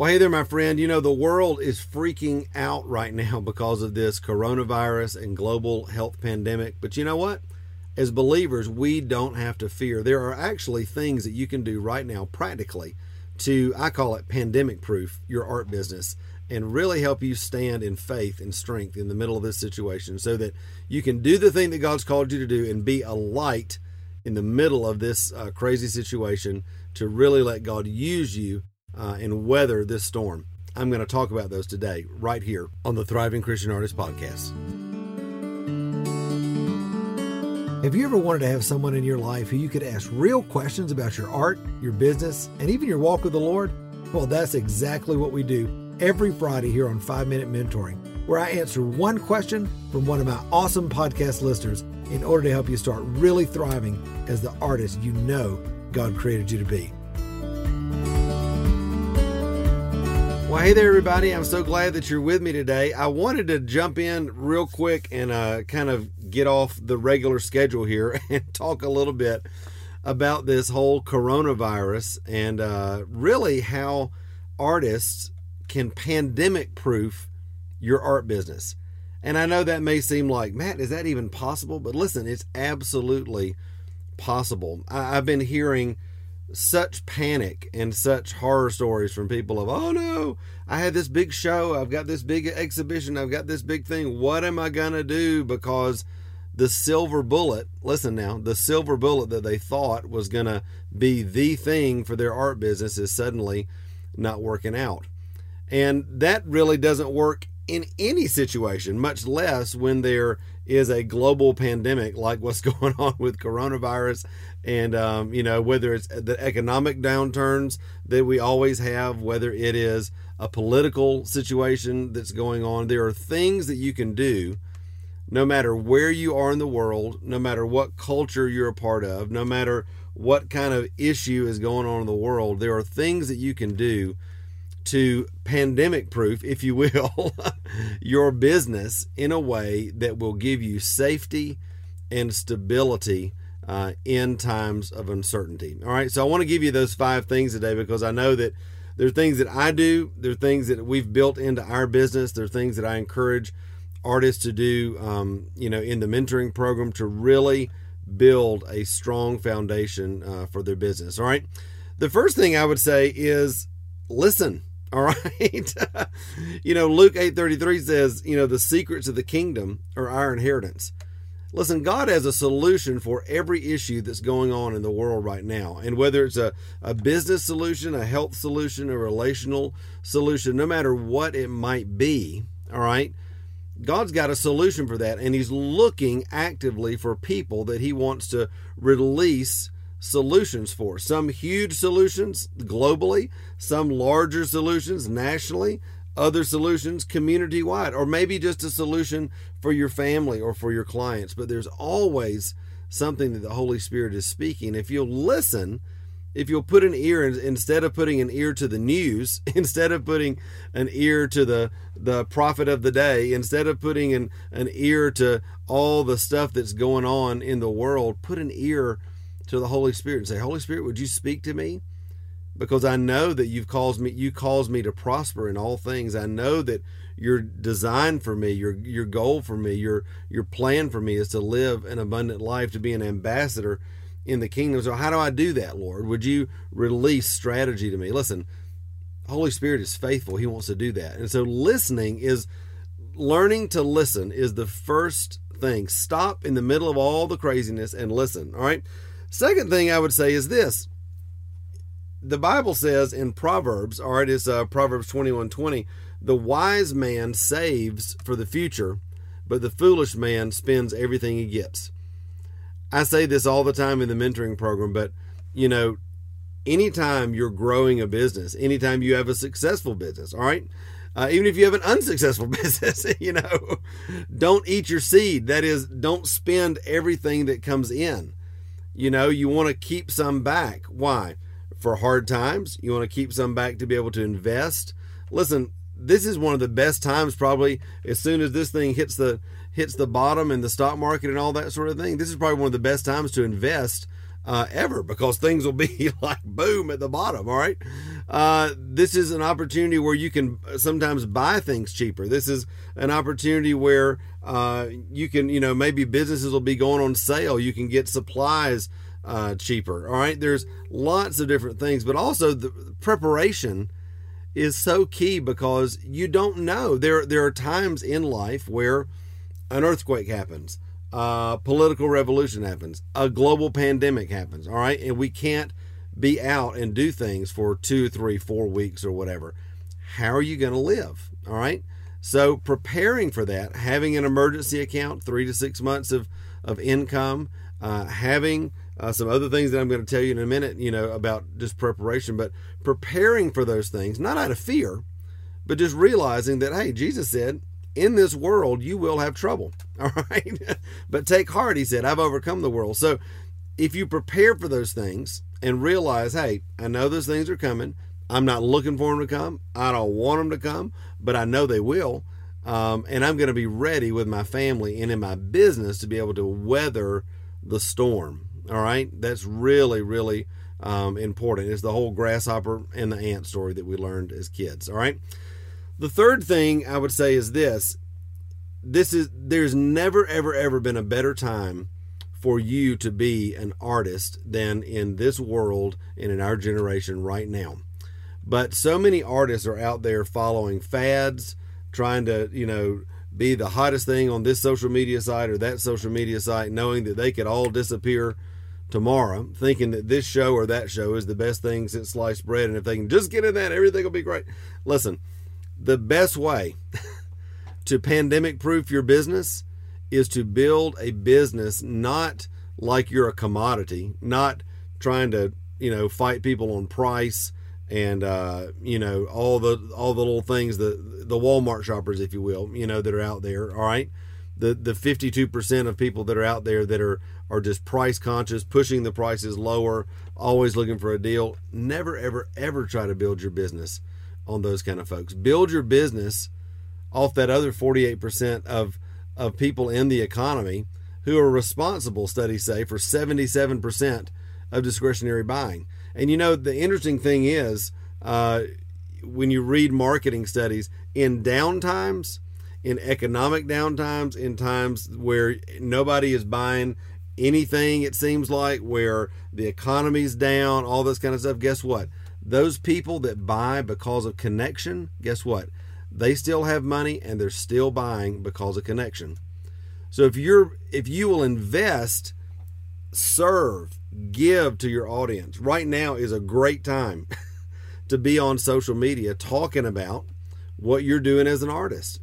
Well, hey there, my friend. You know, the world is freaking out right now because of this coronavirus and global health pandemic. But you know what? As believers, we don't have to fear. There are actually things that you can do right now practically to, I call it pandemic-proof, your art business, and really help you stand in faith and strength in the middle of this situation so that you can do the thing that God's called you to do and be a light in the middle of this crazy situation to really let God use you and weather this storm. I'm going to talk about those today, right here on the Thriving Christian Artist Podcast. Have you ever wanted to have someone in your life who you could ask real questions about your art, your business, and even your walk with the Lord? Well, that's exactly what we do every Friday here on 5-Minute Mentoring, where I answer one question from one of my awesome podcast listeners in order to help you start really thriving as the artist you know God created you to be. Well, hey there, everybody. I'm so glad that you're with me today. I wanted to jump in real quick and kind of get off the regular schedule here and talk a little bit about this whole coronavirus and really how artists can pandemic-proof your art business. And I know that may seem like, Matt, is that even possible? But listen, it's absolutely possible. I've been hearing such panic and such horror stories from people of, oh no, I had this big show, I've got this big exhibition, I've got this big thing, what am I going to do? Because the silver bullet, listen now, the silver bullet that they thought was going to be the thing for their art business is suddenly not working out. And that really doesn't work in any situation, much less when there is a global pandemic like what's going on with coronavirus and, you know, whether it's the economic downturns that we always have, whether it is a political situation that's going on. There are things that you can do no matter where you are in the world, no matter what culture you're a part of, no matter what kind of issue is going on in the world. There are things that you can do to pandemic-proof, if you will, your business in a way that will give you safety and stability in times of uncertainty. All right, so I want to give you those 5 things today because I know that there are things that I do, there are things that we've built into our business, there are things that I encourage artists to do, you know, in the mentoring program to really build a strong foundation for their business. All right, the first thing I would say is listen. All right. You know, Luke 8:33 says, you know, the secrets of the kingdom are our inheritance. Listen, God has a solution for every issue that's going on in the world right now. And whether it's a business solution, a health solution, a relational solution, no matter what it might be. All right. God's got a solution for that. And he's looking actively for people that he wants to release solutions for. Some huge solutions globally, some larger solutions nationally, other solutions community-wide, or maybe just a solution for your family or for your clients. But there's always something that the Holy Spirit is speaking. If you'll listen, if you'll put an ear, instead of putting an ear to the news, instead of putting an ear to the prophet of the day, instead of putting an ear to all the stuff that's going on in the world, put an ear to the Holy Spirit and say, Holy Spirit, would you speak to me? Because I know that you caused me to prosper in all things. I know that your design for me, your goal for me, your plan for me is to live an abundant life, to be an ambassador in the kingdom. So how do I do that, Lord? Would you release strategy to me? Listen, Holy Spirit is faithful. He wants to do that. And so learning to listen is the first thing. Stop in the middle of all the craziness and listen. All right. Second thing I would say is this. The Bible says in Proverbs, all right, it's Proverbs 21:20, the wise man saves for the future, but the foolish man spends everything he gets. I say this all the time in the mentoring program, but, you know, anytime you're growing a business, anytime you have a successful business, all right, even if you have an unsuccessful business, you know, don't eat your seed. That is, don't spend everything that comes in. You know, you want to keep some back. Why? For hard times. You want to keep some back to be able to invest. Listen, this is one of the best times probably as soon as this thing hits the bottom and the stock market and all that sort of thing. This is probably one of the best times to invest ever, because things will be like boom at the bottom. All right. This is an opportunity where you can sometimes buy things cheaper. This is an opportunity where you can, maybe businesses will be going on sale. You can get supplies cheaper. All right. There's lots of different things, but also the preparation is so key, because you don't know. There are times in life where an earthquake happens, political revolution happens, a global pandemic happens. All right. And we can't be out and do things for 2, 3, 4 weeks or whatever. How are you going to live? All right. So preparing for that, having an emergency account, 3 to 6 months of income, having some other things that I'm going to tell you in a minute, about just preparation, but preparing for those things, not out of fear, but just realizing that, hey, Jesus said, in this world, you will have trouble. All right. But take heart. He said, I've overcome the world. So if you prepare for those things and realize, hey, I know those things are coming. I'm not looking for them to come. I don't want them to come, but I know they will. And I'm going to be ready with my family and in my business to be able to weather the storm. All right. That's really, really important. It's the whole grasshopper and the ant story that we learned as kids. All right. The third thing I would say is this. There's never, ever, ever been a better time for you to be an artist than in this world and in our generation right now. But so many artists are out there following fads, trying to, be the hottest thing on this social media site or that social media site, knowing that they could all disappear tomorrow, thinking that this show or that show is the best thing since sliced bread. And if they can just get in that, everything will be great. Listen. The best way to pandemic-proof your business is to build a business not like you're a commodity, not trying to, fight people on price and, all the little things, the Walmart shoppers, if you will, that are out there, all right? The 52% of people that are out there that are just price conscious, pushing the prices lower, always looking for a deal. Never, ever, ever try to build your business on those kind of folks. Build your business off that other 48% of people in the economy who are responsible, studies say, for 77% of discretionary buying. And the interesting thing is, when you read marketing studies, in downtimes, in economic downtimes, in times where nobody is buying anything, it seems like, where the economy's down, all this kind of stuff, guess what? Those people that buy because of connection, guess what? They still have money and they're still buying because of connection. So if you will invest, serve, give to your audience, right now is a great time to be on social media talking about what you're doing as an artist,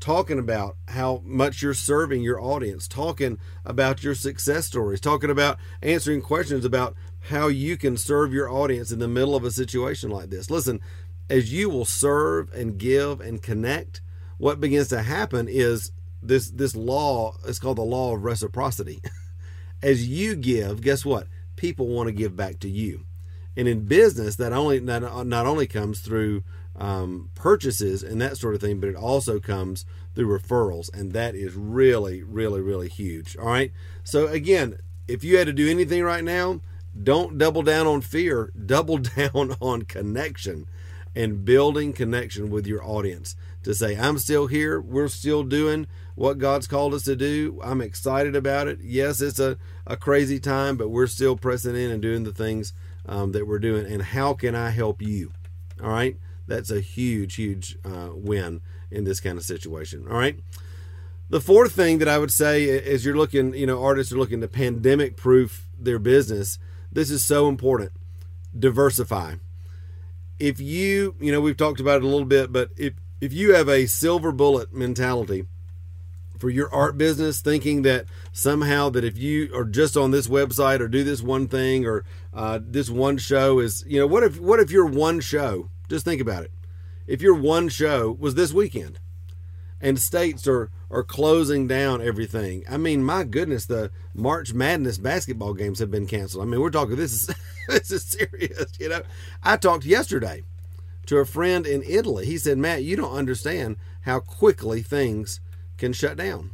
talking about how much you're serving your audience, talking about your success stories, talking about answering questions about how you can serve your audience in the middle of a situation like this. Listen, as you will serve and give and connect, what begins to happen is this law, it's called the law of reciprocity. As you give, guess what? People want to give back to you. And in business, that only not only comes through purchases and that sort of thing, but it also comes through referrals. And that is really, really, really huge. All right. So again, if you had to do anything right now, don't double down on fear, double down on connection and building connection with your audience to say, I'm still here. We're still doing what God's called us to do. I'm excited about it. Yes, it's a crazy time, but we're still pressing in and doing the things that we're doing. And how can I help you? All right. That's a huge, huge win in this kind of situation. All right. The fourth thing that I would say is you're looking, artists are looking to pandemic proof their business. This is so important. Diversify. If you, we've talked about it a little bit, but if you have a silver bullet mentality for your art business, thinking that somehow that if you are just on this website or do this one thing or this one show is, what if your one show, just think about it. If your one show was this weekend and states are closing down everything. I mean, my goodness, the March Madness basketball games have been canceled. I mean, we're talking, this is serious, I talked yesterday to a friend in Italy. He said, Matt, you don't understand how quickly things can shut down.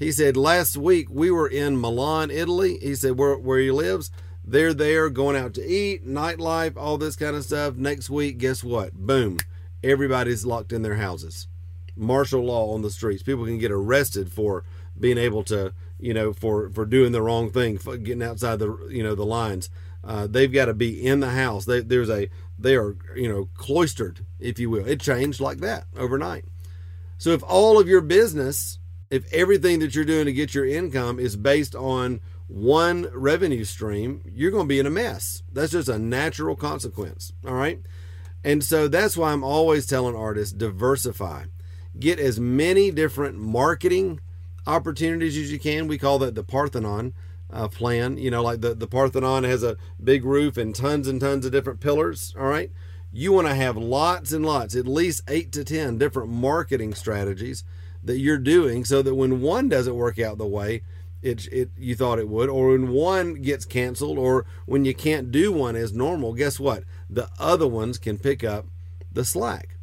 He said, last week we were in Milan, Italy. He said, where he lives, they're there going out to eat, nightlife, all this kind of stuff. Next week, guess what? Boom. Everybody's locked in their houses. Martial law on the streets. People can get arrested for being able to, you know, for doing the wrong thing, for getting outside the, you know, the lines. They've got to be in the house. They are, you know, cloistered, if you will. It changed like that overnight. So if all of your business, if everything that you're doing to get your income is based on one revenue stream, you're going to be in a mess. That's just a natural consequence. All right. And so that's why I'm always telling artists, diversify, get as many different marketing opportunities as you can. We call that the Parthenon plan. You know, like the Parthenon has a big roof and tons of different pillars. All right. You want to have lots and lots, at least 8 to 10 different marketing strategies that you're doing, so that when one doesn't work out the way it you thought it would, or when one gets canceled, or when you can't do one as normal, guess what? The other ones can pick up the slack.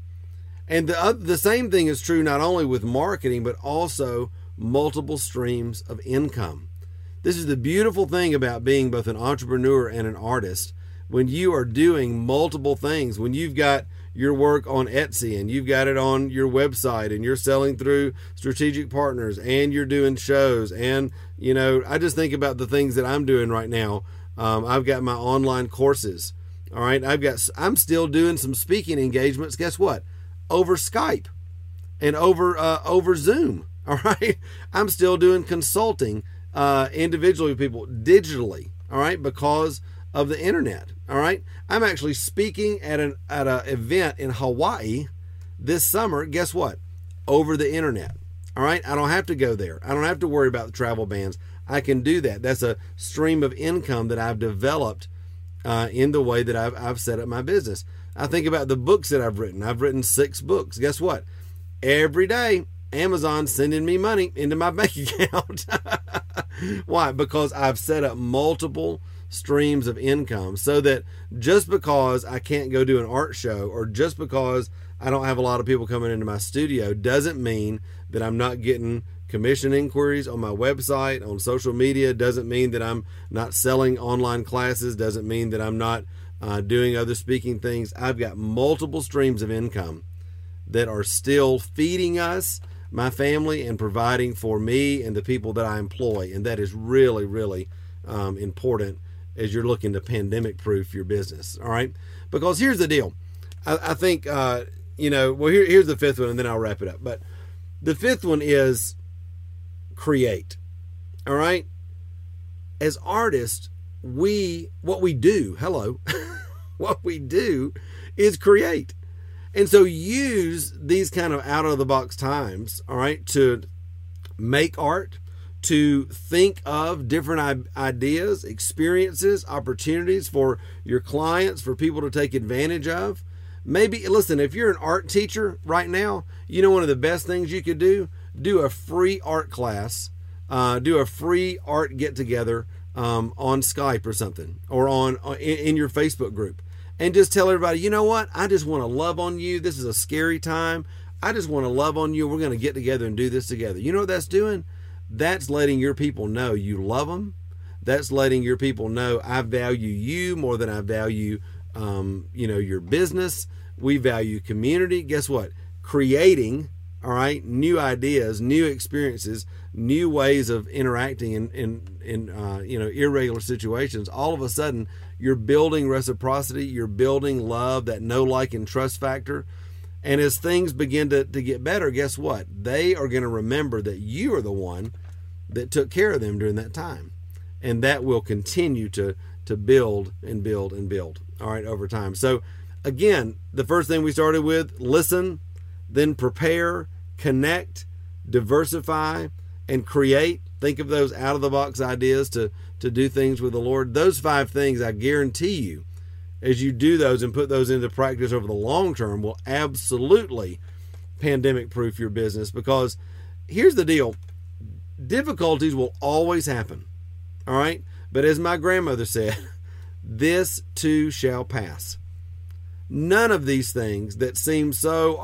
And the same thing is true not only with marketing, but also multiple streams of income. This is the beautiful thing about being both an entrepreneur and an artist. When you are doing multiple things, when you've got your work on Etsy and you've got it on your website and you're selling through strategic partners and you're doing shows, and, you know, I just think about the things that I'm doing right now. I've got my online courses. All right. I'm still doing some speaking engagements. Guess what? Over Skype and over Zoom. All right. I'm still doing consulting, individually with people digitally. All right. Because of the internet. All right. I'm actually speaking at an event in Hawaii this summer. Guess what? Over the internet. All right. I don't have to go there. I don't have to worry about the travel bans. I can do that. That's a stream of income that I've developed in the way that I've set up my business. I think about the books that I've written. I've written 6 books. Guess what? Every day, Amazon's sending me money into my bank account. Why? Because I've set up multiple streams of income, so that just because I can't go do an art show, or just because I don't have a lot of people coming into my studio, doesn't mean that I'm not getting commission inquiries on my website, on social media. Doesn't mean that I'm not selling online classes. Doesn't mean that I'm not doing other speaking things. I've got multiple streams of income that are still feeding us, my family, and providing for me and the people that I employ. And that is really, really important as you're looking to pandemic proof your business. All right. Because here's the deal. I think, you know, well, here's the 5th one, and then I'll wrap it up. But the 5th one is create. All right. As artists, what we do is create. And so use these kind of out of the box times. All right. To make art, to think of different ideas, experiences, opportunities for your clients, for people to take advantage of. Maybe, listen, if you're an art teacher right now, you know, one of the best things you could do a free art class, do a free art get together on Skype or something, or in your Facebook group, and just tell everybody, you know what? I just want to love on you. This is a scary time. I just want to love on you. We're going to get together and do this together. You know what that's doing? That's letting your people know you love them. That's letting your people know I value you more than I value, you know, your business. We value community. Guess what? Creating, all right, new ideas, new experiences, new ways of interacting in you know, irregular situations. All of a sudden, you're building reciprocity. You're building love, that know, like, and trust factor. And as things begin to get better, guess what? They are going to remember that you are the one that took care of them during that time. And that will continue to build and build and build, all right, over time. So again, the first thing we started with, listen, then prepare, connect, diversify, and create. Think of those out-of-the-box ideas to do things with the Lord. Those 5 things, I guarantee you, as you do those and put those into practice over the long term, will absolutely pandemic proof your business. Because here's the deal. Difficulties will always happen. All right. But as my grandmother said, this too shall pass. None of these things that seem so,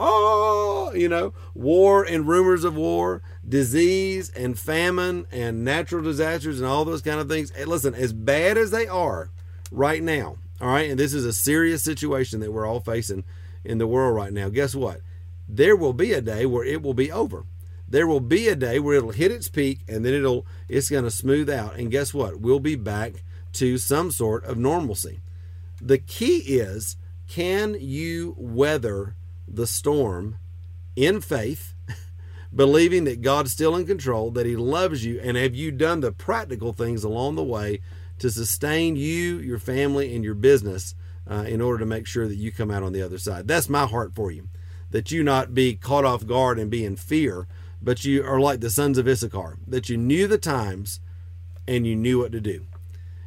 war and rumors of war, disease and famine and natural disasters and all those kind of things. Hey, listen, as bad as they are right now, all right, and this is a serious situation that we're all facing in the world right now, guess what? There will be a day where it will be over. There will be a day where it'll hit its peak, and then it's going to smooth out. And guess what? We'll be back to some sort of normalcy. The key is, can you weather the storm in faith, believing that God's still in control, that He loves you, and have you done the practical things along the way to sustain you, your family, and your business in order to make sure that you come out on the other side? That's my heart for you, that you not be caught off guard and be in fear, but you are like the sons of Issachar, that you knew the times and you knew what to do.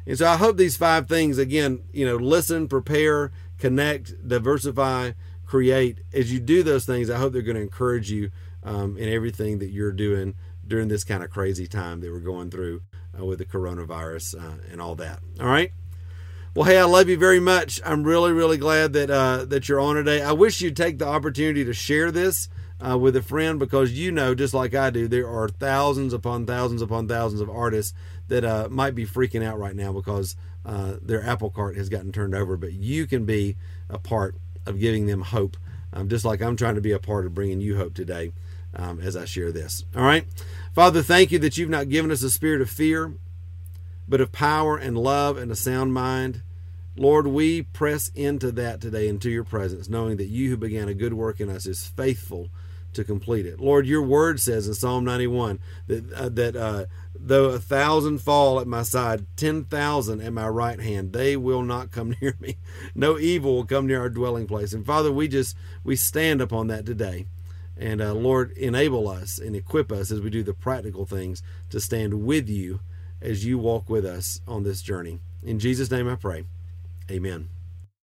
And so I hope these 5 things, again, listen, prepare, connect, diversify, create. As you do those things, I hope they're going to encourage you in everything that you're doing during this kind of crazy time that we're going through with the coronavirus and all that. All right. Well, hey, I love you very much. I'm really, really glad that you're on today. I wish you'd take the opportunity to share this with a friend, because just like I do, there are thousands upon thousands upon thousands of artists that might be freaking out right now because their apple cart has gotten turned over. But you can be a part of giving them hope, just like I'm trying to be a part of bringing you hope today as I share this. All right. Father, thank you that you've not given us a spirit of fear, but of power and love and a sound mind. Lord, we press into that today, into your presence, knowing that you who began a good work in us is faithful to complete it. Lord, your word says in Psalm 91 that though 1,000 fall at my side, 10,000 at my right hand, they will not come near me. No evil will come near our dwelling place. And Father, we stand upon that today. And Lord, enable us and equip us as we do the practical things to stand with you as you walk with us on this journey. In Jesus' name I pray. Amen.